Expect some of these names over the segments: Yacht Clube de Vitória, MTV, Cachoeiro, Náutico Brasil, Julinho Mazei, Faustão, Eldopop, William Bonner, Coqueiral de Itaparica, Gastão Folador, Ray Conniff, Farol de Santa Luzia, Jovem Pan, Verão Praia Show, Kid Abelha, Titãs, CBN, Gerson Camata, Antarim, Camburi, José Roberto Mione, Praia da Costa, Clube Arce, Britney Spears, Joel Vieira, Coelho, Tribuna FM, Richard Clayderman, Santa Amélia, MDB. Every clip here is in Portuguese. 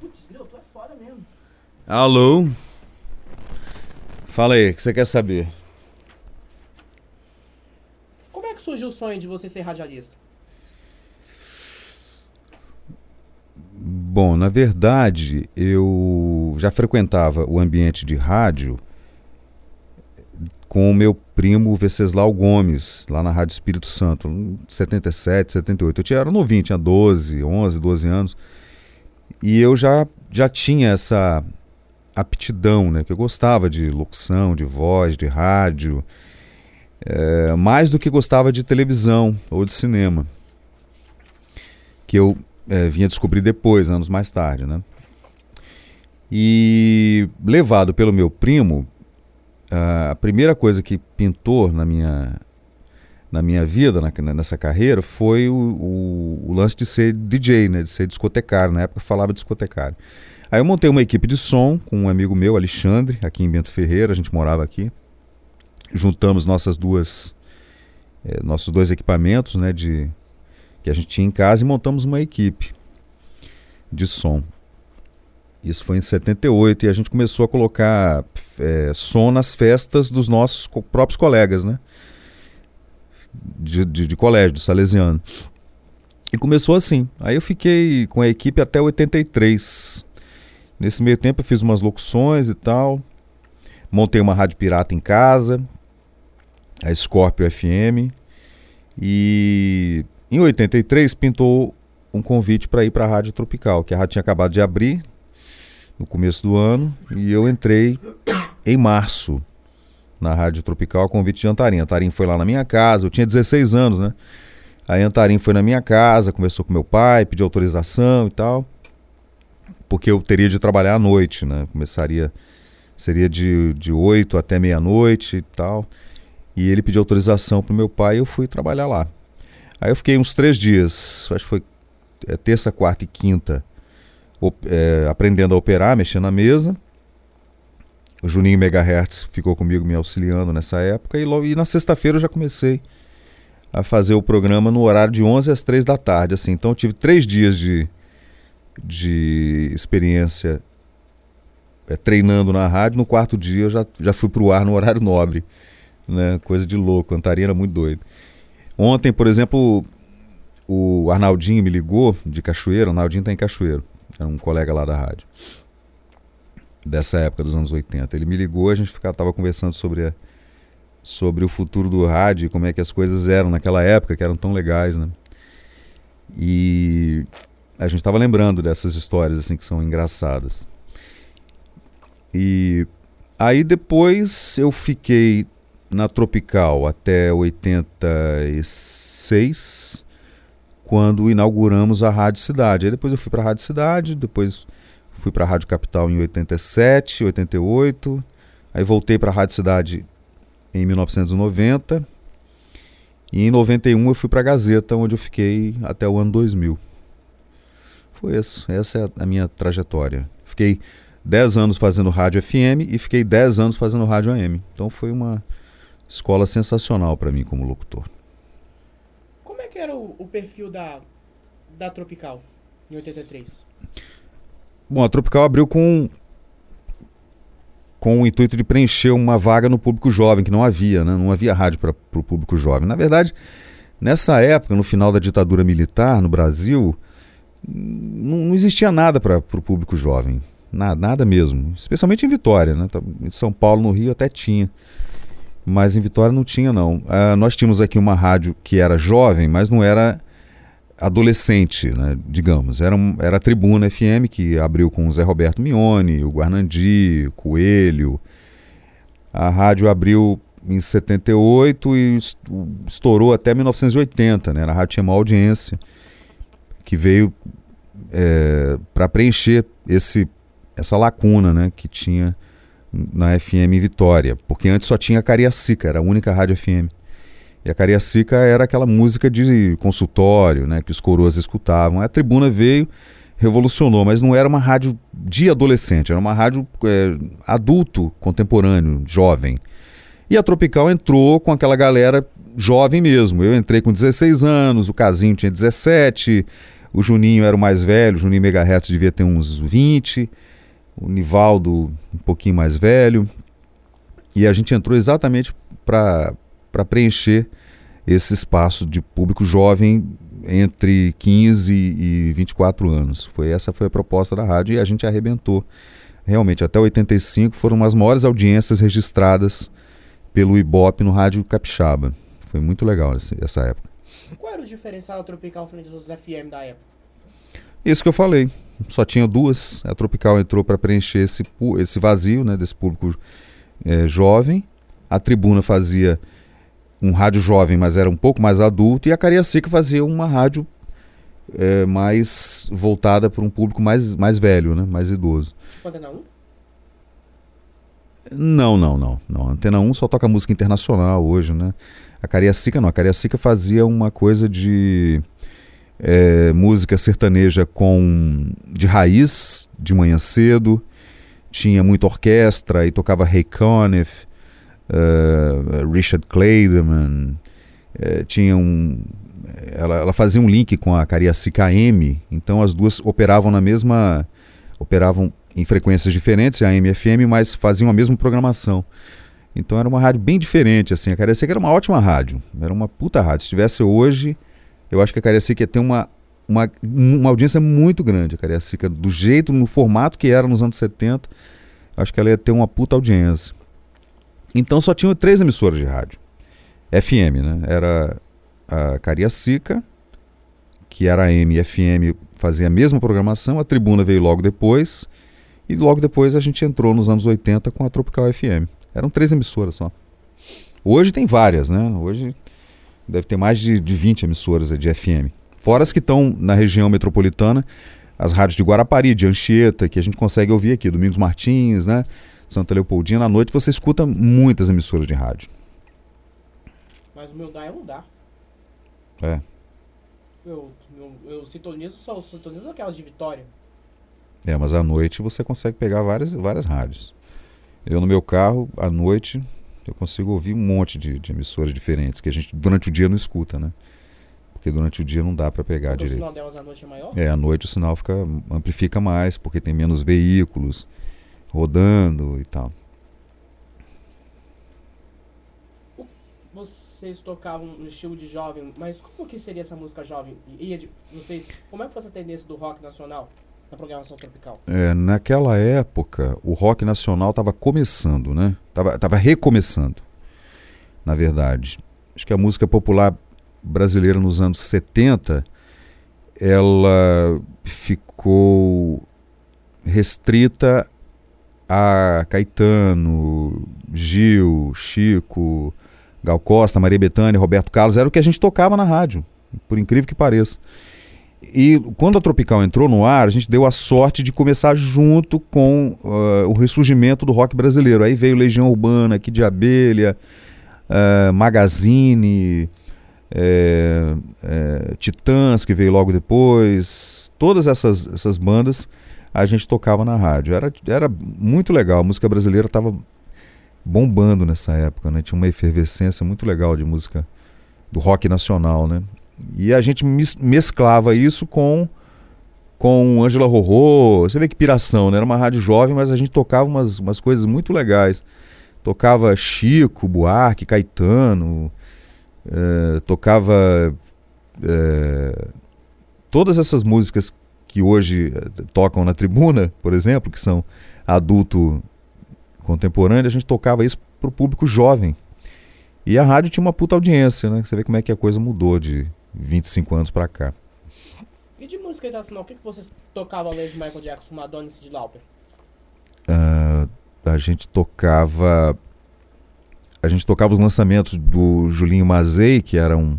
putz, grilo, tu é foda mesmo. Alô? Fala aí, o que você quer saber? Como é que surgiu o sonho de você ser radialista? Bom, na verdade, eu já frequentava o ambiente de rádio com o meu primo Venceslau Gomes, lá na Rádio Espírito Santo, em 77, 78. Eu era novinho, tinha 11, 12 anos. E eu já tinha essa aptidão, né? Que eu gostava de locução, de voz, de rádio, mais do que gostava de televisão ou de cinema, que eu vinha descobrir depois, anos mais tarde, né? E levado pelo meu primo, a primeira coisa que pintou na minha vida, nessa carreira, foi o lance de ser DJ, né? De ser discotecário. Na época eu falava discotecário. Aí eu montei uma equipe de som com um amigo meu, Alexandre, aqui em Bento Ferreira, a gente morava aqui. Juntamos nossos dois equipamentos, né, que a gente tinha em casa, e montamos uma equipe de som. Isso foi em 78, e a gente começou a colocar som nas festas dos nossos próprios colegas, né? De colégio, de salesiano. E começou assim. Aí eu fiquei com a equipe até 83. Nesse meio tempo eu fiz umas locuções e tal. Montei uma rádio pirata em casa, a Scorpio FM. E em 83 pintou um convite para ir para a Rádio Tropical, que a rádio tinha acabado de abrir no começo do ano. E eu entrei em março na Rádio Tropical, a convite de Antarim. Antarim foi lá na minha casa, eu tinha 16 anos, né? Aí Antarim foi na minha casa, conversou com meu pai, pediu autorização e tal, porque eu teria de trabalhar à noite, né? Seria de 8 até meia-noite e tal. E ele pediu autorização pro meu pai e eu fui trabalhar lá. Aí eu fiquei uns 3 dias, acho que foi terça, quarta e quinta, aprendendo a operar, mexendo na mesa. O Juninho Megahertz ficou comigo me auxiliando nessa época. E na sexta-feira eu já comecei a fazer o programa no horário de 11 às 3 da tarde. Assim. Então eu tive 3 dias de experiência treinando na rádio. No quarto dia eu já fui para o ar no horário nobre. Né? Coisa de louco, a Antarinha era muito doida. Ontem, por exemplo, o Arnaldinho me ligou de Cachoeiro. O Arnaldinho está em Cachoeiro, é um colega lá da rádio, dessa época dos anos 80. Ele me ligou, a gente estava conversando sobre o futuro do rádio, como é que as coisas eram naquela época, que eram tão legais, né? E a gente estava lembrando dessas histórias, assim, que são engraçadas. E aí depois eu fiquei na Tropical até 86, quando inauguramos a Rádio Cidade. Aí depois eu fui para a Rádio Cidade, depois fui para a Rádio Capital em 87, 88. Aí voltei para a Rádio Cidade em 1990. E em 91 eu fui para a Gazeta, onde eu fiquei até o ano 2000. Foi isso. Essa é a minha trajetória. Fiquei 10 anos fazendo rádio FM e fiquei 10 anos fazendo rádio AM. Então foi uma escola sensacional para mim como locutor. Como é que era o perfil da Tropical em 83? Bom, a Tropical abriu com o intuito de preencher uma vaga no público jovem, que não havia, né? Não havia rádio para o público jovem. Na verdade, nessa época, no final da ditadura militar no Brasil, não existia nada para o público jovem. Nada mesmo. Especialmente em Vitória, né? Em São Paulo, no Rio até tinha. Mas em Vitória não tinha, não. Nós tínhamos aqui uma rádio que era jovem, mas não era adolescente, né, digamos. Era a Tribuna FM, que abriu com o Zé Roberto Mione, o Guarnandi, o Coelho. A rádio abriu em 78 e estourou até 1980, né? A rádio tinha uma audiência que veio para preencher essa lacuna, né, que tinha na FM em Vitória, porque antes só tinha a Cariacica, era a única rádio FM. E a Cariacica era aquela música de consultório, né, que os coroas escutavam. A Tribuna veio, revolucionou, mas não era uma rádio de adolescente, era uma rádio adulto, contemporâneo, jovem. E a Tropical entrou com aquela galera jovem mesmo. Eu entrei com 16 anos, o Casinho tinha 17, O Juninho era o mais velho, o Juninho Megahertz devia ter uns 20, o Nivaldo um pouquinho mais velho. E a gente entrou exatamente para preencher esse espaço de público jovem entre 15 e 24 anos. Essa foi a proposta da rádio e a gente arrebentou. Realmente, até 85 foram as maiores audiências registradas pelo Ibope no Rádio Capixaba. Foi muito legal essa época. Qual era o diferencial da Tropical frente aos outros FM da época? Isso que eu falei. Só tinha duas. A Tropical entrou para preencher esse vazio, né, desse público jovem. A Tribuna fazia um rádio jovem, mas era um pouco mais adulto. E a Cariacica fazia uma rádio mais voltada para um público mais velho, né, mais idoso. Tipo Antena 1? Não. Antena 1 só toca música internacional hoje, né? A Cariacica não. A Cariacica fazia uma coisa de música sertaneja de raiz, de manhã cedo. Tinha muita orquestra e tocava Ray Conniff, Richard Clayderman. Ela fazia um link com a Cariacica M. Então as duas operavam operavam em frequências diferentes, a AM e FM, mas faziam a mesma programação. Então era uma rádio bem diferente, assim. A Cariacica era uma ótima rádio, era uma puta rádio. Se estivesse hoje, eu acho que a Cariacica ia ter uma audiência muito grande. A Cariacica, do jeito, no formato que era nos anos 70, acho que ela ia ter uma puta audiência. Então só tinham 3 emissoras de rádio FM, né? Era a Cariacica, que era a AM e FM, fazia a mesma programação. A Tribuna veio logo depois, e logo depois a gente entrou nos anos 80 com a Tropical FM. Eram 3 emissoras só. Hoje tem várias, né? Hoje deve ter mais de 20 emissoras de FM. Fora as que estão na região metropolitana, as rádios de Guarapari, de Anchieta, que a gente consegue ouvir aqui, Domingos Martins, né? Santa Leopoldina. À noite você escuta muitas emissoras de rádio. Mas o meu dá é mudar. É. Eu sintonizo, só sintonizo aquelas de Vitória. É, mas à noite você consegue pegar várias rádios. Eu, no meu carro, à noite, eu consigo ouvir um monte de emissoras diferentes, que a gente, durante o dia, não escuta, né? Porque durante o dia não dá para pegar direito. O sinal delas à noite é maior? É, à noite o sinal amplifica mais, porque tem menos veículos rodando e tal. Vocês tocavam no estilo de jovem, mas como que seria essa música jovem? Como é que foi essa tendência do rock nacional? Na programação tropical. Naquela época, o rock nacional estava começando, né? Estava recomeçando, na verdade. Acho que a música popular brasileira nos anos 70, ela ficou restrita a Caetano, Gil, Chico, Gal Costa, Maria Bethânia, Roberto Carlos. Era o que a gente tocava na rádio, por incrível que pareça. E quando a Tropical entrou no ar, a gente deu a sorte de começar junto com o ressurgimento do rock brasileiro. Aí veio Legião Urbana, Kid Abelha, Magazine, Titãs, que veio logo depois. Todas essas bandas a gente tocava na rádio. Era muito legal, a música brasileira estava bombando nessa época, né? Tinha uma efervescência muito legal de música do rock nacional, né? E a gente mesclava isso com Ângela Rorô. Você vê que piração, né? Era uma rádio jovem, mas a gente tocava umas coisas muito legais. Tocava Chico Buarque, Caetano, tocava todas essas músicas que hoje tocam na Tribuna, por exemplo, que são adulto contemporâneo. A gente tocava isso para o público jovem. E a rádio tinha uma puta audiência, né? Você vê como é que a coisa mudou de 25 anos pra cá. E de música internacional, o que vocês tocavam além de Michael Jackson, Madonna e Cyndi Lauper? A gente tocava os lançamentos do Julinho Mazei, que era um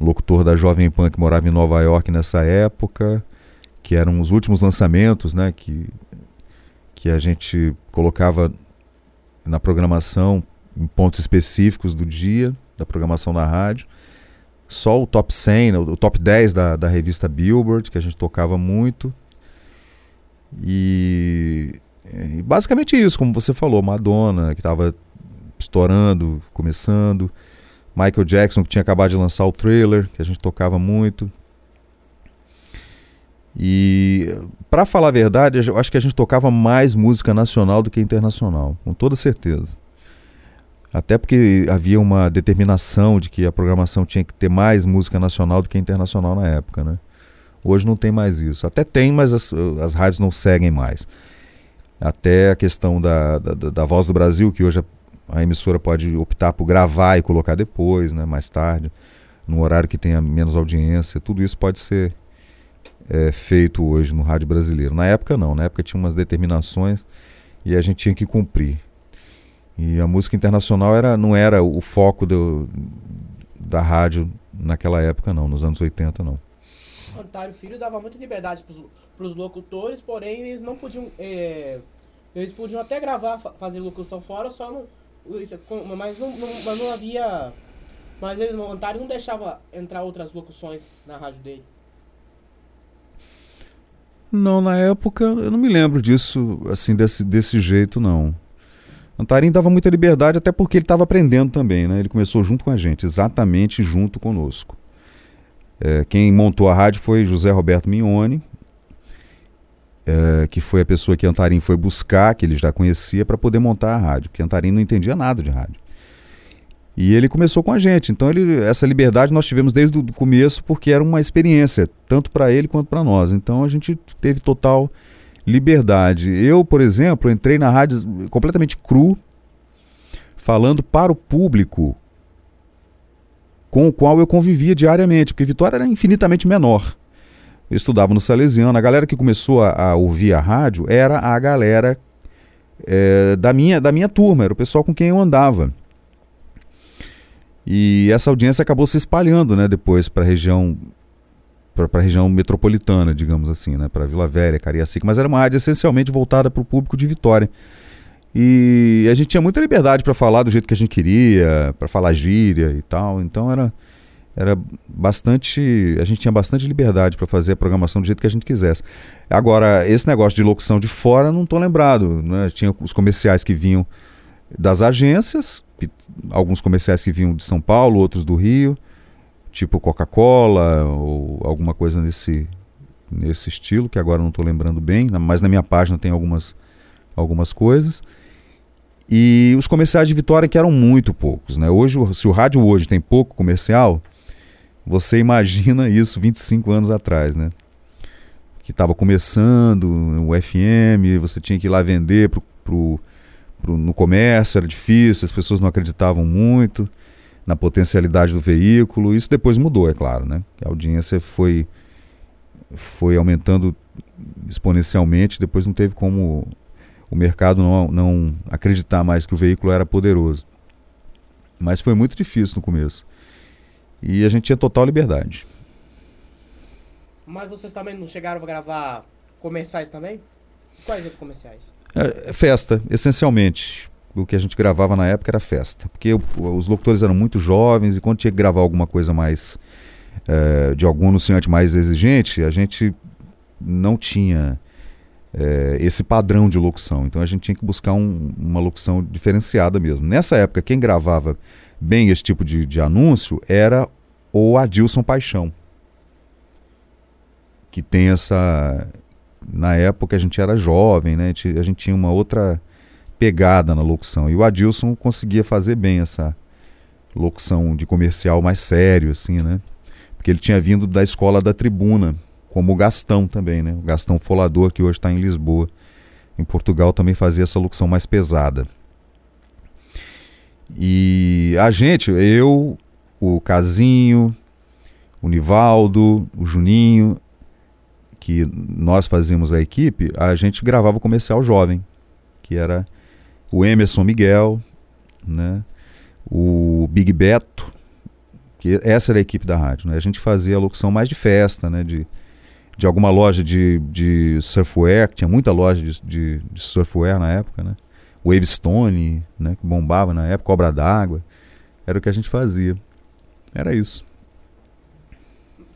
locutor da Jovem Pan que morava em Nova York nessa época, que eram os últimos lançamentos, né? Que a gente colocava na programação em pontos específicos do dia, da programação da rádio. Só o top 100, o top 10 da revista Billboard, que a gente tocava muito. E basicamente isso, como você falou, Madonna, que estava estourando, começando. Michael Jackson, que tinha acabado de lançar o Thriller, que a gente tocava muito. E, para falar a verdade, eu acho que a gente tocava mais música nacional do que internacional, com toda certeza. Até porque havia uma determinação de que a programação tinha que ter mais música nacional do que internacional na época, né? Hoje não tem mais isso. Até tem, mas as rádios não seguem mais. Até a questão da Voz do Brasil, que hoje a emissora pode optar por gravar e colocar depois, né, mais tarde, num horário que tenha menos audiência. Tudo isso pode ser feito hoje no rádio brasileiro. Na época não, na época tinha umas determinações e a gente tinha que cumprir. E a música internacional não era o foco da rádio naquela época não, nos anos 80 não. Antário Filho dava muita liberdade para os locutores, porém eles não podiam. Eles podiam até gravar, fazer locução fora, só não. Mas não havia. Mas o Antário não deixava entrar outras locuções na rádio dele. Não, na época eu não me lembro disso, assim, desse jeito não. Antarim dava muita liberdade, até porque ele estava aprendendo também, né? Ele começou junto com a gente, exatamente junto conosco. Quem montou a rádio foi José Roberto Mione, que foi a pessoa que Antarim foi buscar, que ele já conhecia, para poder montar a rádio, porque Antarim não entendia nada de rádio. E ele começou com a gente, então essa liberdade nós tivemos desde o começo, porque era uma experiência, tanto para ele quanto para nós. Então a gente teve total liberdade. Eu, por exemplo, entrei na rádio completamente cru, falando para o público com o qual eu convivia diariamente, porque Vitória era infinitamente menor. Eu estudava no Salesiano. A galera que começou a ouvir a rádio era a galera da minha turma, era o pessoal com quem eu andava. E essa audiência acabou se espalhando, né, depois para a região metropolitana, digamos assim, né, para Vila Velha, Cariacica, mas era uma rádio essencialmente voltada para o público de Vitória. E a gente tinha muita liberdade para falar do jeito que a gente queria, para falar gíria e tal, então era bastante, a gente tinha bastante liberdade para fazer a programação do jeito que a gente quisesse. Agora, esse negócio de locução de fora, não estou lembrado, né? Tinha os comerciais que vinham das agências, alguns comerciais que vinham de São Paulo, outros do Rio, tipo Coca-Cola ou alguma coisa nesse estilo, que agora não estou lembrando bem, mas na minha página tem algumas coisas. E os comerciais de Vitória, que eram muito poucos, né? Hoje, se o rádio hoje tem pouco comercial, você imagina isso 25 anos atrás, né? Que estava começando o FM, você tinha que ir lá vender no comércio, era difícil, as pessoas não acreditavam muito na potencialidade do veículo. Isso depois mudou, é claro, né? A audiência foi aumentando exponencialmente, depois não teve como o mercado não acreditar mais que o veículo era poderoso. Mas foi muito difícil no começo. E a gente tinha total liberdade. Mas vocês também não chegaram a gravar comerciais também? Quais os comerciais? Festa, essencialmente. O que a gente gravava na época era festa, porque os locutores eram muito jovens, e quando tinha que gravar alguma coisa mais de algum anunciante mais exigente, a gente não tinha esse padrão de locução, então a gente tinha que buscar uma locução diferenciada mesmo. Nessa época, quem gravava bem esse tipo de anúncio era o Adilson Paixão, que tem essa... Na época a gente era jovem, né? A gente tinha uma outra pegada na locução, e o Adilson conseguia fazer bem essa locução de comercial mais sério, assim, né? Porque ele tinha vindo da escola da Tribuna, como o Gastão também, né? O Gastão Folador, que hoje está em Lisboa, em Portugal, também fazia essa locução mais pesada. E a gente, eu, o Casinho, o Nivaldo, o Juninho, que nós fazíamos a equipe, a gente gravava o comercial jovem, que era o Emerson Miguel, né? O Big Beto, que essa era a equipe da rádio, né? A gente fazia a locução mais de festa, né? De alguma loja de surfwear, que tinha muita loja de surfwear na época, né? Wavestone, né? Que bombava na época, Cobra d'Água, era o que a gente fazia, era isso.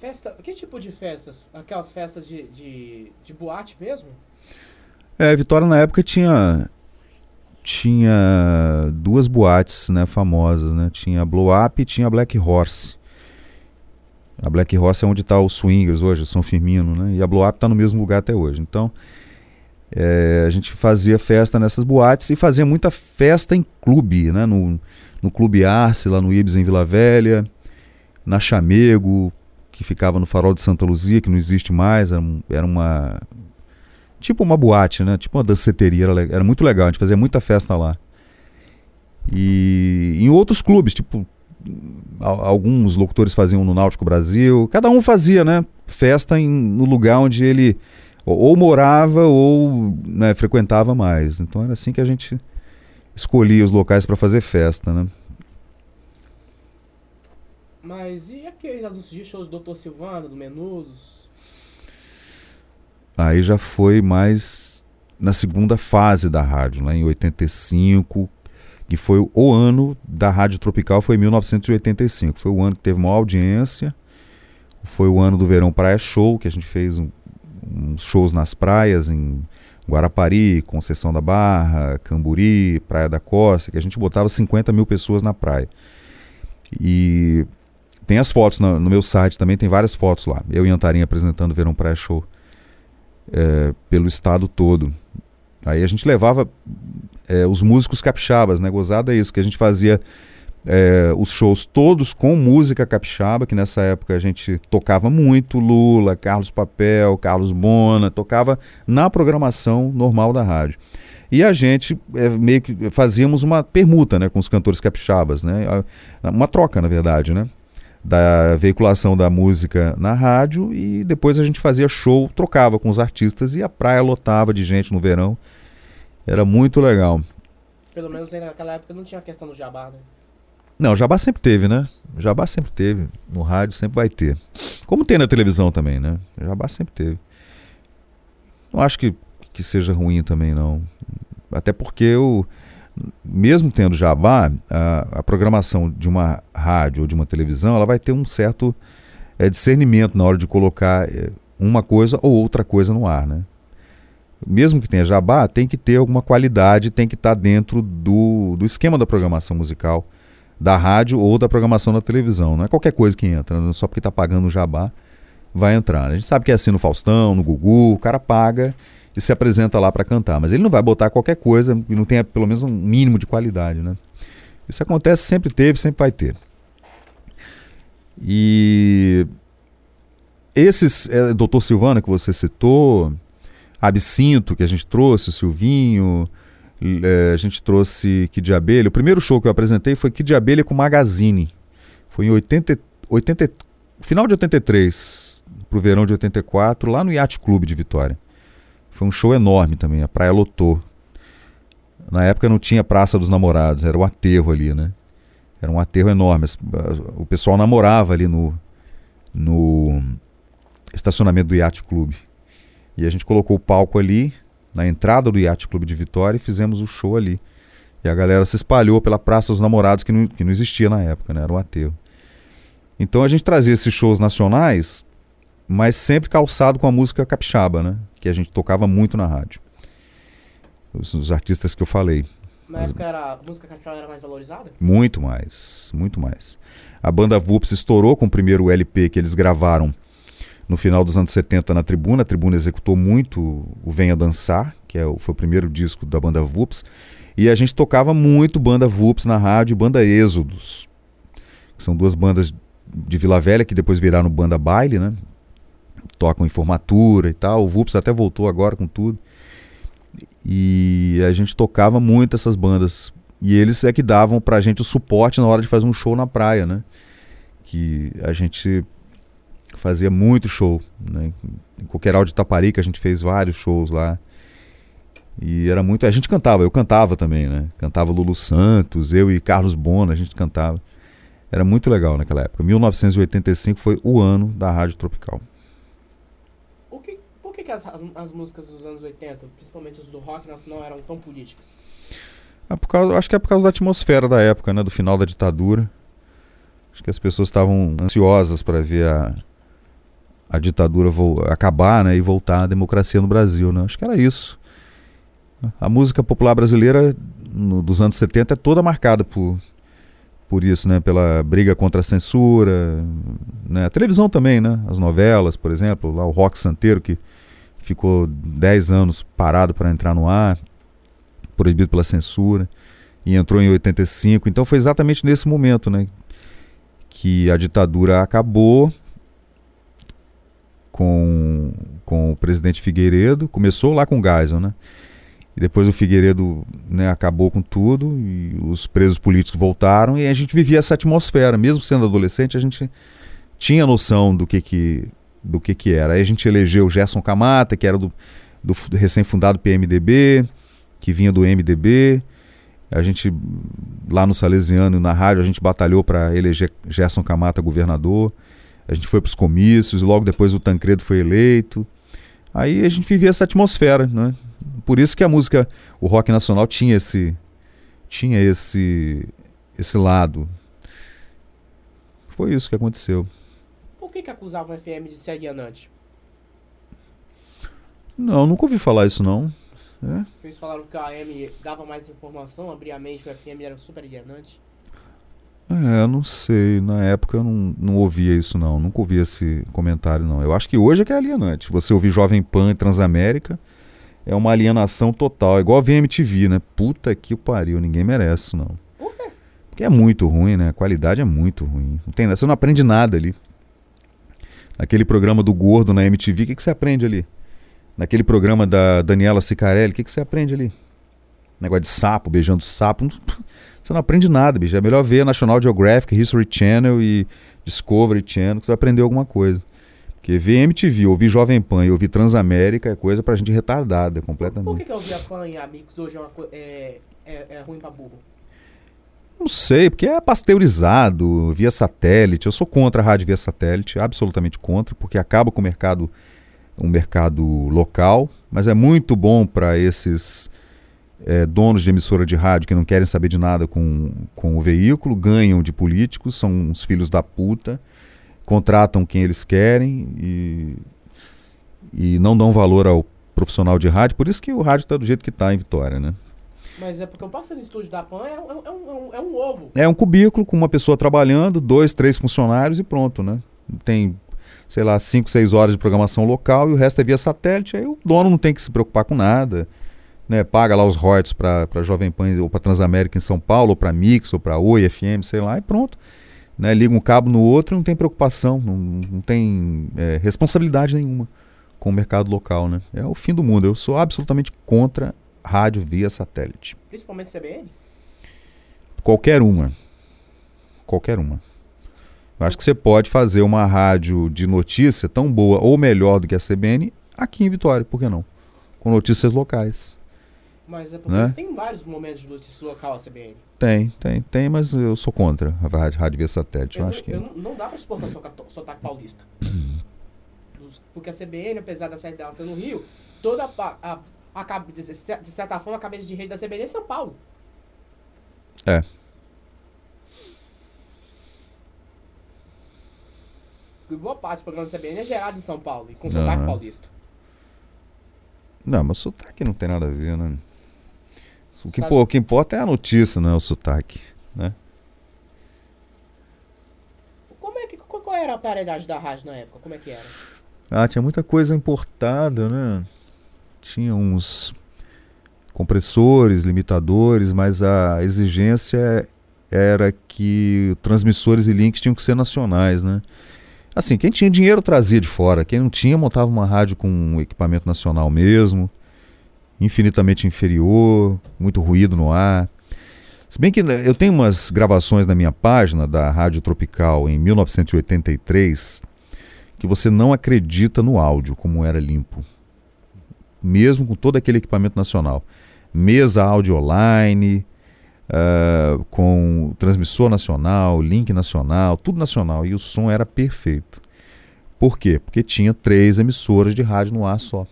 Festa, que tipo de festas? Aquelas festas de boate mesmo? Vitória na época tinha duas boates, né, famosas, né? Tinha Blow Up e tinha Black Horse. A Black Horse é onde está o Swingers hoje, São Firmino, né? E a Blow Up está no mesmo lugar até hoje. Então, a gente fazia festa nessas boates e fazia muita festa em clube, né? No Clube Arce, lá no Ibis, em Vila Velha, na Chamego, que ficava no Farol de Santa Luzia, que não existe mais, era uma... tipo uma boate, né? Tipo uma danceteria, era muito legal, a gente fazia muita festa lá. E em outros clubes, tipo... alguns locutores faziam no Náutico Brasil, cada um fazia, né, festa no lugar onde ele ou morava ou, né, frequentava mais. Então era assim que a gente escolhia os locais para fazer festa, né? Mas e aqueles anúncios de shows do Dr. Silvano, do Menudos? Aí já foi mais na segunda fase da rádio, lá em 85, que foi o ano da Rádio Tropical, foi em 1985. Foi o ano que teve maior audiência. Foi o ano do Verão Praia Show, que a gente fez uns shows nas praias, em Guarapari, Conceição da Barra, Camburi, Praia da Costa, que a gente botava 50 mil pessoas na praia. E tem as fotos no meu site também, tem várias fotos lá. Eu e Antarim apresentando o Verão Praia Show pelo estado todo. Aí a gente levava... os músicos capixabas, né? Gozada é isso, que a gente fazia os shows todos com música capixaba, que nessa época a gente tocava muito Lula, Carlos Papel, Carlos Bona, tocava na programação normal da rádio. E a gente meio que fazíamos uma permuta, né, com os cantores capixabas, né? Uma troca, na verdade, né? Da veiculação da música na rádio, e depois a gente fazia show, trocava com os artistas, e a praia lotava de gente no verão. Era muito legal. Pelo menos naquela época não tinha a questão do jabá, né? Não, o jabá sempre teve, né? O jabá sempre teve. No rádio sempre vai ter. Como tem na televisão também, né? O jabá sempre teve. Não acho que seja ruim também, não. Até porque mesmo tendo jabá, a programação de uma rádio ou de uma televisão, ela vai ter um certo discernimento na hora de colocar uma coisa ou outra coisa no ar, né? Mesmo que tenha jabá, tem que ter alguma qualidade, tem que estar dentro do esquema da programação musical da rádio ou da programação da televisão. Não é qualquer coisa que entra, não é só porque está pagando o jabá vai entrar. A gente sabe que é assim no Faustão, no Gugu, o cara paga e se apresenta lá para cantar, mas ele não vai botar qualquer coisa e não tem pelo menos um mínimo de qualidade, né? Isso acontece, sempre teve, sempre vai ter. E esses, Dr. Silvano que você citou... Absinto, que a gente trouxe, o Silvinho, a gente trouxe Kid Abelha. O primeiro show que eu apresentei foi Kid Abelha com Magazine. Foi em final de 83, pro verão de 84, lá no Yacht Clube de Vitória. Foi um show enorme também, a praia lotou. Na época não tinha Praça dos Namorados, era o aterro ali, né? Era um aterro enorme, o pessoal namorava ali no estacionamento do Yacht Clube. E a gente colocou o palco ali, na entrada do Yacht Clube de Vitória, e fizemos o show ali. E a galera se espalhou pela Praça dos Namorados, que não existia na época, né? Era um aterro. Então a gente trazia esses shows nacionais, mas sempre calçado com a música capixaba, né? Que a gente tocava muito na rádio. Os artistas que eu falei. Na época a música capixaba era mais valorizada? Muito mais, muito mais. A banda VUPS estourou com o primeiro LP que eles gravaram no final dos anos 70 na Tribuna. A Tribuna executou muito o Venha Dançar, que foi o primeiro disco da banda VUPS, e a gente tocava muito banda VUPS na rádio e banda Êxodos, que são duas bandas de Vila Velha que depois viraram banda baile, né? Tocam em formatura e tal. O VUPS até voltou agora com tudo. E a gente tocava muito essas bandas, e eles é que davam pra gente o suporte na hora de fazer um show na praia, né? Que a gente... fazia muito show, né? Em Coqueiral de Itaparica a gente fez vários shows lá. E era muito... a gente cantava, eu cantava também, né? Cantava Lulu Santos, eu e Carlos Bona, a gente cantava. Era muito legal naquela época. 1985 foi o ano da Rádio Tropical. Por que as músicas dos anos 80, principalmente as do rock, não eram tão políticas? Acho que é por causa da atmosfera da época, né? Do final da ditadura. Acho que as pessoas estavam ansiosas para ver a ditadura acabar, né, e voltar à democracia no Brasil, né? Acho que era isso. A música popular brasileira dos anos 70 é toda marcada por, por isso, né, pela briga contra a censura, né, a televisão também, né, as novelas, por exemplo, lá o Rock Santeiro, que ficou 10 anos parado para entrar no ar, proibido pela censura, e entrou em 85, então foi exatamente nesse momento, né, que a ditadura acabou com o presidente Figueiredo, começou lá com o Geisel, né, e depois o Figueiredo, né, acabou com tudo, e os presos políticos voltaram, e a gente vivia essa atmosfera, mesmo sendo adolescente, a gente tinha noção do que era. Aí a gente elegeu o Gerson Camata, que era do recém-fundado PMDB, que vinha do MDB. A gente, lá no Salesiano, na rádio, a gente batalhou para eleger Gerson Camata governador. A gente foi para os comícios, logo depois o Tancredo foi eleito. Aí a gente vivia essa atmosfera, né? Por isso que a música, o rock nacional tinha esse lado. Foi isso que aconteceu. Por que acusava o FM de ser alienante? Não, nunca ouvi falar isso, não. É? Eles falaram que a AM dava mais informação, abria a mente, o FM era super alienante. É, eu não sei. Na época eu não ouvia isso, não. Nunca ouvi esse comentário, não. Eu acho que hoje é que é alienante. Você ouvir Jovem Pan e Transamérica é uma alienação total. É igual a VMTV, né? Puta que pariu, ninguém merece, não. Por quê? Porque é muito ruim, né? A qualidade é muito ruim. Não tem, você não aprende nada ali. Aquele programa do Gordo na MTV, o que você aprende ali? Naquele programa da Daniela Sicarelli, o que você aprende ali? Negócio de sapo, beijando sapo. Você não aprende nada, bicho. É melhor ver National Geographic, History Channel e Discovery Channel, que você vai aprender alguma coisa. Porque ver MTV, ouvir Jovem Pan e ouvir Transamérica é coisa pra gente retardada, completamente. Por que ouvir a Pan e a Mix hoje é ruim pra burro? Não sei, porque é pasteurizado, via satélite. Eu sou contra a rádio via satélite, absolutamente contra, porque acaba com o mercado, um mercado local, mas é muito bom para esses donos de emissora de rádio que não querem saber de nada com o veículo, ganham de políticos, são uns filhos da puta, contratam quem eles querem e não dão valor ao profissional de rádio, por isso que o rádio está do jeito que está em Vitória, né? Mas é porque eu passo no estúdio da PAN, é um ovo. É um cubículo com uma pessoa trabalhando, 2, 3 funcionários e pronto, né? Tem, sei lá, 5, 6 horas de programação local e o resto é via satélite, aí o dono não tem que se preocupar com nada, né? Paga lá os royalties para Jovem Pan ou para Transamérica em São Paulo, ou para Mix, ou para Oi, FM, sei lá, e pronto. Né? Liga um cabo no outro e não tem preocupação, não tem responsabilidade nenhuma com o mercado local, né? É o fim do mundo, eu sou absolutamente contra rádio via satélite. Principalmente CBN? Qualquer uma. Eu acho que você pode fazer uma rádio de notícia tão boa ou melhor do que a CBN aqui em Vitória, por que não? Com notícias locais. Mas é porque, né, tem vários momentos de notícia local a CBN. Tem, mas eu sou contra a rádio via satélite. Não dá pra suportar sotaque paulista. Porque a CBN, apesar da sede dela ser no Rio, toda de certa forma, a cabeça de rede da CBN é São Paulo. É. E boa parte do programa da CBN é gerado em São Paulo, e com sotaque paulista. Não, mas o sotaque não tem nada a ver, né? O que importa é a notícia, não é o sotaque, né? Qual era a paridade da rádio na época? Como é que era? Ah, tinha muita coisa importada, né? Tinha uns compressores, limitadores, mas a exigência era que transmissores e links tinham que ser nacionais, né? Assim, quem tinha dinheiro trazia de fora, quem não tinha montava uma rádio com equipamento nacional mesmo, infinitamente inferior, muito ruído no ar. Se bem que eu tenho umas gravações na minha página da Rádio Tropical em 1983 que você não acredita no áudio, como era limpo. Mesmo com todo aquele equipamento nacional, mesa áudio online, com transmissor nacional, link nacional, tudo nacional, e o som era perfeito. Por quê? Porque tinha 3 emissoras de rádio no ar só.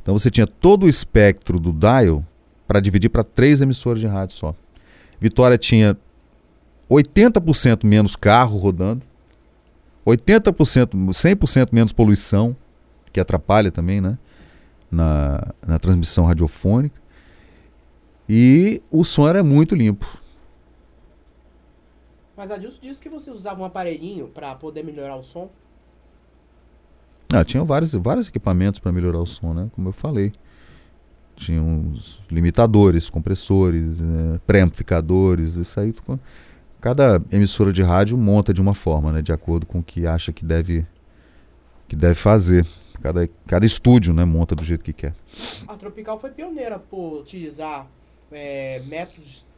Então você tinha todo o espectro do dial para dividir para 3 emissoras de rádio só. Vitória tinha 80% menos carro rodando, 100% menos poluição, que atrapalha também, né, na transmissão radiofônica, e o som era muito limpo. Mas Adilson disse que você usava um aparelhinho para poder melhorar o som. Ah, tinha vários equipamentos para melhorar o som, né? Como eu falei. Tinha uns limitadores, compressores, pré-amplificadores, isso aí. Cada emissora de rádio monta de uma forma, né? De acordo com o que acha que deve fazer. Cada estúdio, né? Monta do jeito que quer. A Tropical foi pioneira por utilizar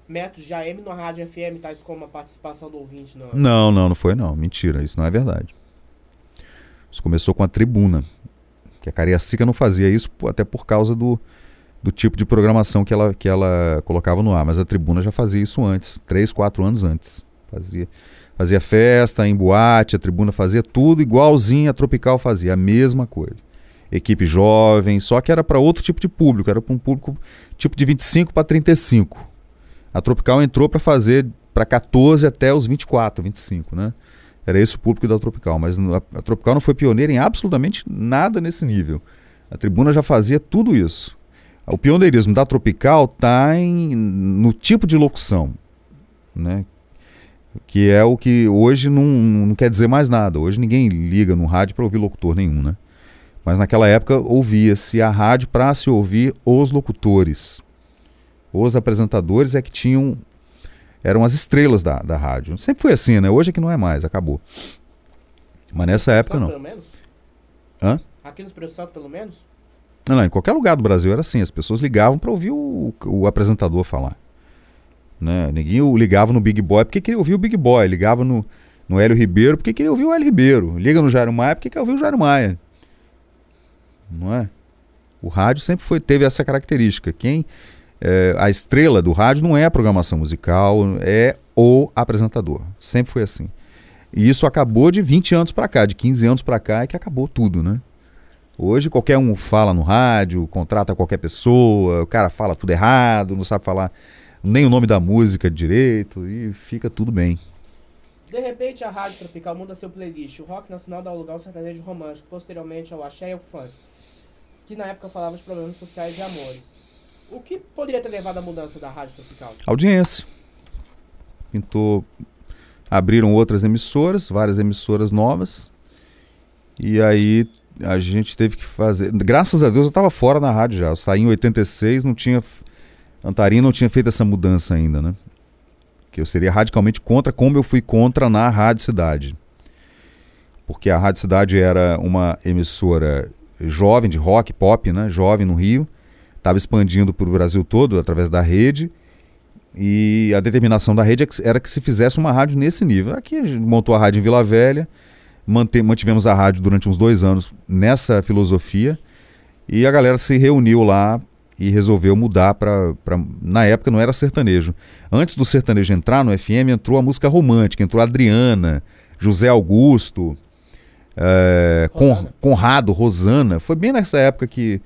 métodos de AM na rádio FM, tais como a participação do ouvinte. Não foi não. Mentira, isso não é verdade. Isso começou com a Tribuna, que a Cariacica não fazia isso até por causa do tipo de programação que ela colocava no ar. Mas a Tribuna já fazia isso antes, 3-4 anos antes. Fazia festa em boate, a Tribuna fazia tudo igualzinho, a Tropical fazia a mesma coisa. Equipe jovem, só que era para outro tipo de público, era para um público tipo de 25 para 35. A Tropical entrou para fazer para 14 até os 24, 25, né? Era esse o público da Tropical, mas a Tropical não foi pioneira em absolutamente nada nesse nível. A Tribuna já fazia tudo isso. O pioneirismo da Tropical está no tipo de locução, né? Que é o que hoje não quer dizer mais nada. Hoje ninguém liga no rádio para ouvir locutor nenhum, né? Mas naquela época ouvia-se a rádio para se ouvir os locutores. Os apresentadores é que tinham... eram as estrelas da rádio. Sempre foi assim, né? Hoje é que não é mais, acabou. Mas nessa época não. Pelo menos? Hã? Aqui no Espírito Santo, pelo menos? Não, em qualquer lugar do Brasil era assim. As pessoas ligavam para ouvir o apresentador falar. Né? Ninguém ligava no Big Boy porque queria ouvir o Big Boy. Ligava no Hélio Ribeiro porque queria ouvir o Hélio Ribeiro. Liga no Jairo Maia porque quer ouvir o Jairo Maia. Não é? O rádio sempre teve essa característica. A estrela do rádio não é a programação musical, é o apresentador. Sempre foi assim. E isso acabou de 20 anos para cá, de 15 anos para cá, é que acabou tudo, né? Hoje qualquer um fala no rádio, contrata qualquer pessoa, o cara fala tudo errado, não sabe falar nem o nome da música direito e fica tudo bem. De repente a Rádio Tropical muda seu playlist. O rock nacional dá lugar ao sertanejo romântico, posteriormente ao axé e ao funk, que na época falava de problemas sociais e amores. O que poderia ter levado à mudança da Rádio Tropical? Audiência. Abriram outras emissoras, várias emissoras novas. E aí a gente teve que fazer... Graças a Deus eu estava fora da rádio já. Eu saí em 86, Antarim não tinha feito essa mudança ainda, né? Que eu seria radicalmente contra, como eu fui contra na Rádio Cidade. Porque a Rádio Cidade era uma emissora jovem, de rock, pop, né? Jovem no Rio. Estava expandindo para o Brasil todo através da rede, e a determinação da rede era que se fizesse uma rádio nesse nível. Aqui a gente montou a rádio em Vila Velha, mantivemos a rádio durante uns 2 anos nessa filosofia, e a galera se reuniu lá e resolveu mudar para... Na época não era sertanejo. Antes do sertanejo entrar no FM, entrou a música romântica, entrou Adriana, José Augusto, Conrado, Rosana. Foi bem nessa época que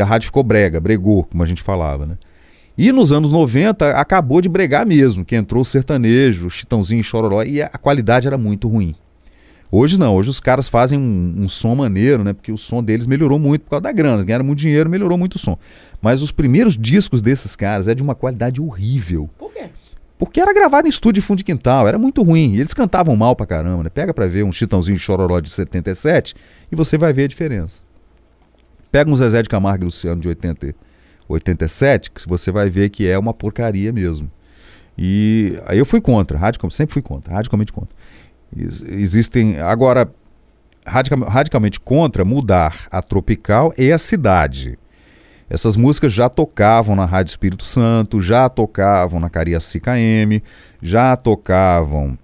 a rádio ficou bregou, como a gente falava, né? E nos anos 90 acabou de bregar mesmo, que entrou o sertanejo, o Chitãozinho e Chororó, e a qualidade era muito ruim. Hoje não, hoje os caras fazem um som maneiro, né? Porque o som deles melhorou muito por causa da grana, ganharam muito dinheiro, melhorou muito o som. Mas os primeiros discos desses caras é de uma qualidade horrível. Por quê? Porque era gravado em estúdio de fundo de quintal, era muito ruim, e eles cantavam mal pra caramba, né? Pega pra ver um Chitãozinho e Chororó de 77 e você vai ver a diferença. Pega um Zezé de Camargo e Luciano de 87, que você vai ver que é uma porcaria mesmo. E aí eu fui contra, sempre fui contra, radicalmente contra. Agora, radicalmente contra mudar a Tropical e a Cidade. Essas músicas já tocavam na Rádio Espírito Santo, já tocavam na Cariacica AM, já tocavam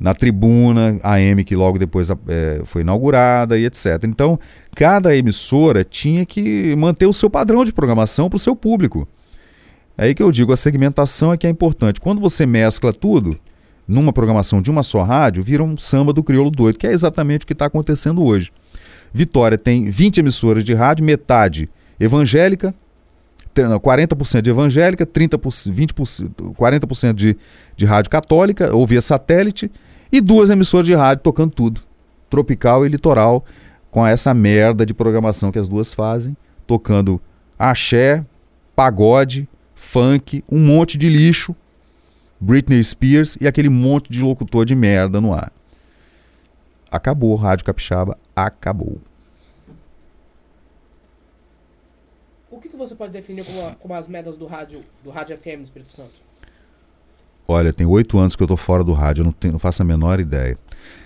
na Tribuna AM, que logo depois foi inaugurada, e etc. Então, cada emissora tinha que manter o seu padrão de programação para o seu público. É aí que eu digo, a segmentação é que é importante. Quando você mescla tudo numa programação de uma só rádio, vira um samba do crioulo doido, que é exatamente o que está acontecendo hoje. Vitória tem 20 emissoras de rádio, metade evangélica, 40% de evangélica, 40% de rádio católica, ou via satélite, e 2 emissoras de rádio tocando tudo, Tropical e Litoral, com essa merda de programação que as duas fazem, tocando axé, pagode, funk, um monte de lixo, Britney Spears e aquele monte de locutor de merda no ar. Acabou, Rádio Capixaba, acabou. O que você pode definir como as merdas do rádio FM do Espírito Santo? Olha, tem 8 anos que eu tô fora do rádio, eu não faço a menor ideia.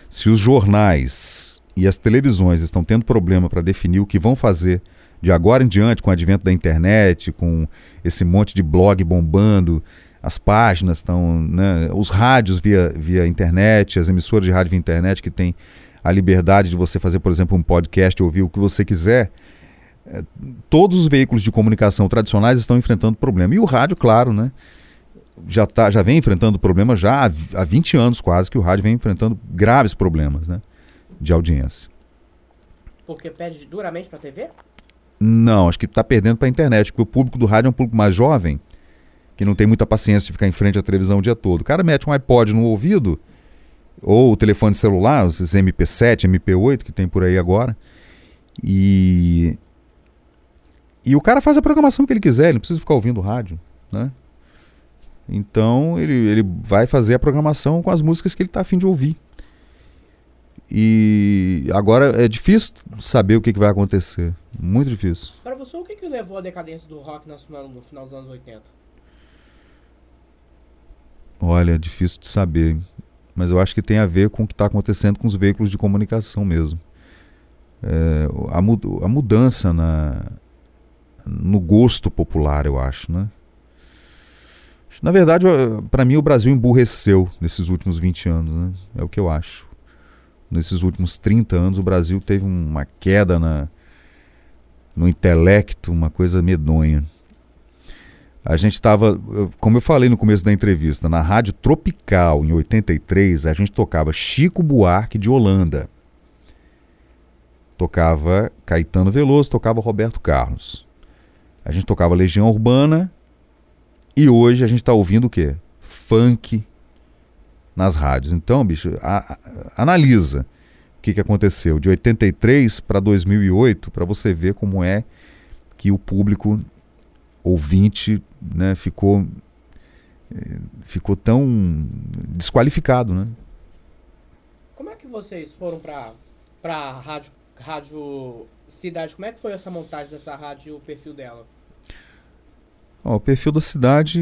Se os jornais e as televisões estão tendo problema para definir o que vão fazer de agora em diante com o advento da internet, com esse monte de blog bombando, as páginas estão, né, os rádios via internet, as emissoras de rádio via internet que tem a liberdade de você fazer, por exemplo, um podcast, ouvir o que você quiser. Todos os veículos de comunicação tradicionais estão enfrentando problema. E o rádio, claro, né? Já vem enfrentando problema já há 20 anos quase que o rádio vem enfrentando graves problemas, né, de audiência. Porque perde duramente para a TV? Não, acho que está perdendo para a internet, porque o público do rádio é um público mais jovem, que não tem muita paciência de ficar em frente à televisão o dia todo. O cara mete um iPod no ouvido, ou o telefone celular, esses MP7, MP8 que tem por aí agora, e o cara faz a programação que ele quiser, ele não precisa ficar ouvindo rádio, né? Então ele vai fazer a programação com as músicas que ele está a fim de ouvir. E agora é difícil saber o que vai acontecer. Muito difícil. Para você, o que levou à decadência do rock nacional no final dos anos 80? Olha, é difícil de saber. Mas eu acho que tem a ver com o que está acontecendo com os veículos de comunicação mesmo. É, a mudança no gosto popular, eu acho, né? Na verdade, para mim, o Brasil emburreceu nesses últimos 20 anos, né? É o que eu acho. Nesses últimos 30 anos, o Brasil teve uma queda no intelecto, uma coisa medonha. A gente estava, como eu falei no começo da entrevista, na Rádio Tropical, em 83, a gente tocava Chico Buarque de Holanda. Tocava Caetano Veloso, tocava Roberto Carlos. A gente tocava Legião Urbana. E hoje a gente está ouvindo o quê? Funk nas rádios. Então, bicho, analisa o que aconteceu de 83 para 2008 para você ver como é que o público ouvinte, né, ficou tão desqualificado, né? Como é que vocês foram para a rádio Cidade? Como é que foi essa montagem dessa rádio e o perfil dela? O perfil da Cidade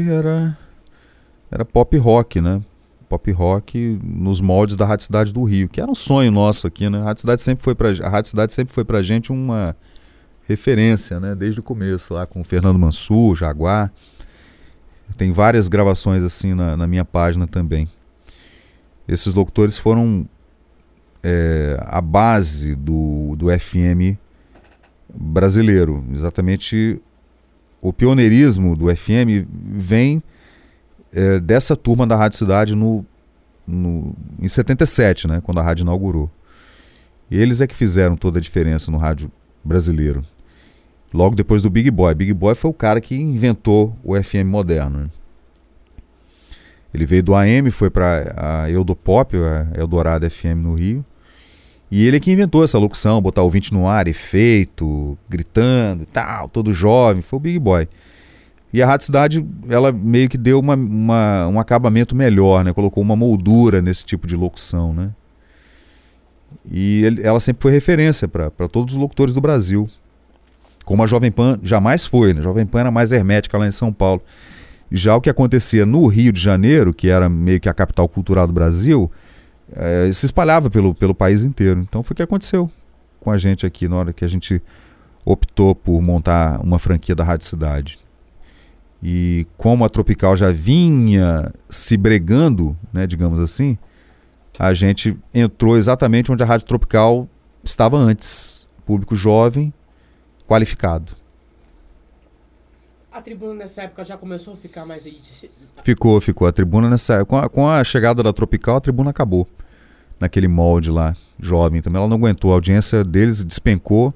era pop rock, né? Pop rock nos moldes da Rádio Cidade do Rio, que era um sonho nosso aqui, né? A Rádio Cidade sempre foi pra gente uma referência, né? Desde o começo, lá com o Fernando Mansur, Jaguar. Tem várias gravações assim na minha página também. Esses locutores foram a base do FM brasileiro, exatamente. O pioneirismo do FM vem dessa turma da Rádio Cidade em 77, né, quando a rádio inaugurou. Eles é que fizeram toda a diferença no rádio brasileiro. Logo depois do Big Boy. Big Boy foi o cara que inventou o FM moderno, né? Ele veio do AM, foi para a Eldopop, a Eldorado FM no Rio. E ele é que inventou essa locução, botar o ouvinte no ar, efeito, gritando e tal, todo jovem, foi o Big Boy. E a Rádio Cidade, ela meio que deu um acabamento melhor, né? Colocou uma moldura nesse tipo de locução, né? E ela sempre foi referência para todos os locutores do Brasil. Como a Jovem Pan jamais foi, né? A Jovem Pan era mais hermética lá em São Paulo. Já o que acontecia no Rio de Janeiro, que era meio que a capital cultural do Brasil, se espalhava pelo país inteiro. Então foi o que aconteceu com a gente aqui na hora que a gente optou por montar uma franquia da Rádio Cidade. E como a Tropical já vinha se bregando, né, digamos assim, a gente entrou exatamente onde a Rádio Tropical estava antes. Público jovem, qualificado. A Tribuna nessa época já começou a ficar mais... Ficou. A Tribuna nessa... Com a chegada da Tropical, a Tribuna acabou. Naquele molde lá, jovem também. Ela não aguentou. A audiência deles despencou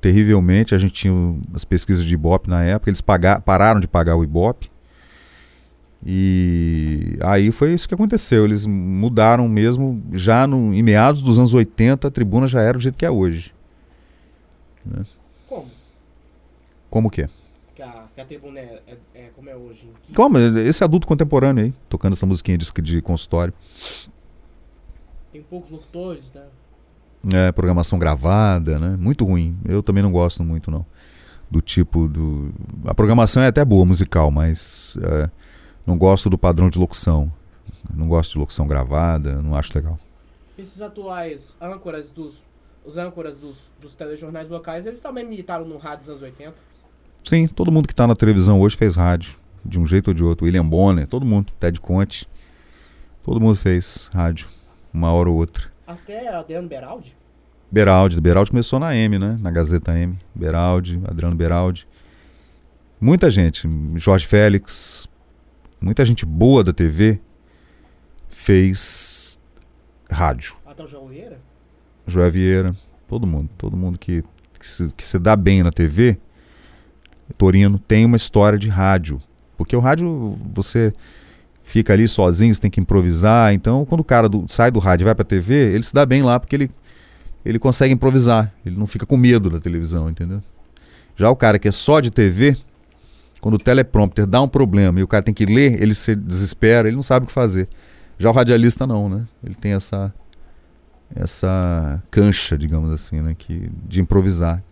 terrivelmente. A gente tinha as pesquisas de Ibope na época. Eles pararam de pagar o Ibope. E aí foi isso que aconteceu. Eles mudaram mesmo. Já em meados dos anos 80, a Tribuna já era do jeito que é hoje, né? Como que é? que a tribuna é como é hoje. Que... Como? Esse adulto contemporâneo aí, tocando essa musiquinha de consultório. Tem poucos locutores, né? É, programação gravada, né? Muito ruim. Eu também não gosto muito, não. Do tipo do... A programação é até boa, musical, mas não gosto do padrão de locução. Não gosto de locução gravada, não acho legal. Esses atuais âncoras dos telejornais locais, eles também militaram no rádio dos anos 80. Sim, todo mundo que está na televisão hoje fez rádio, de um jeito ou de outro. William Bonner, todo mundo, Ted Conte, todo mundo fez rádio, uma hora ou outra. Até Adriano Beraldi? Beraldi começou na M, né? Na Gazeta M. Beraldi, Adriano Beraldi. Muita gente, Jorge Félix, muita gente boa da TV fez rádio. Até o Joel Vieira, todo mundo que se dá bem na TV, Torino, tem uma história de rádio. Porque o rádio, você... fica ali sozinho, você tem que improvisar. Então, quando o cara sai do rádio e vai pra TV, ele se dá bem lá, porque ele consegue improvisar. Ele não fica com medo da televisão, entendeu? Já o cara que é só de TV, quando o teleprompter dá um problema e o cara tem que ler, ele se desespera, ele não sabe o que fazer. Já o radialista não, né? Ele tem essa cancha, digamos assim, né? De improvisar.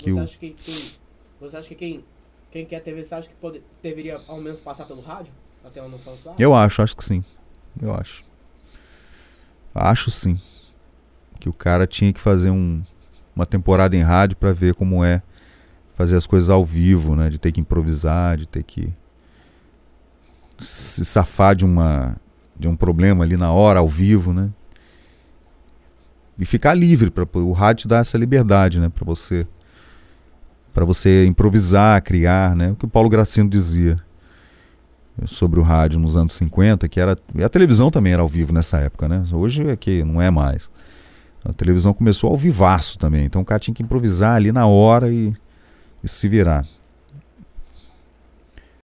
Você acha que quem quer TV, você acha que deveria ao menos passar pelo rádio? Eu acho que sim. Eu acho. Acho sim. Que o cara tinha que fazer uma temporada em rádio pra ver como é fazer as coisas ao vivo, né? De ter que improvisar, de ter que se safar de um problema ali na hora, ao vivo, né? E ficar livre. O rádio te dá essa liberdade, né? Pra você improvisar, criar, né? O que o Paulo Gracino dizia sobre o rádio nos anos 50, que era... E a televisão também era ao vivo nessa época, né? Hoje é que não é mais. A televisão começou ao vivaço também. Então o cara tinha que improvisar ali na hora e se virar.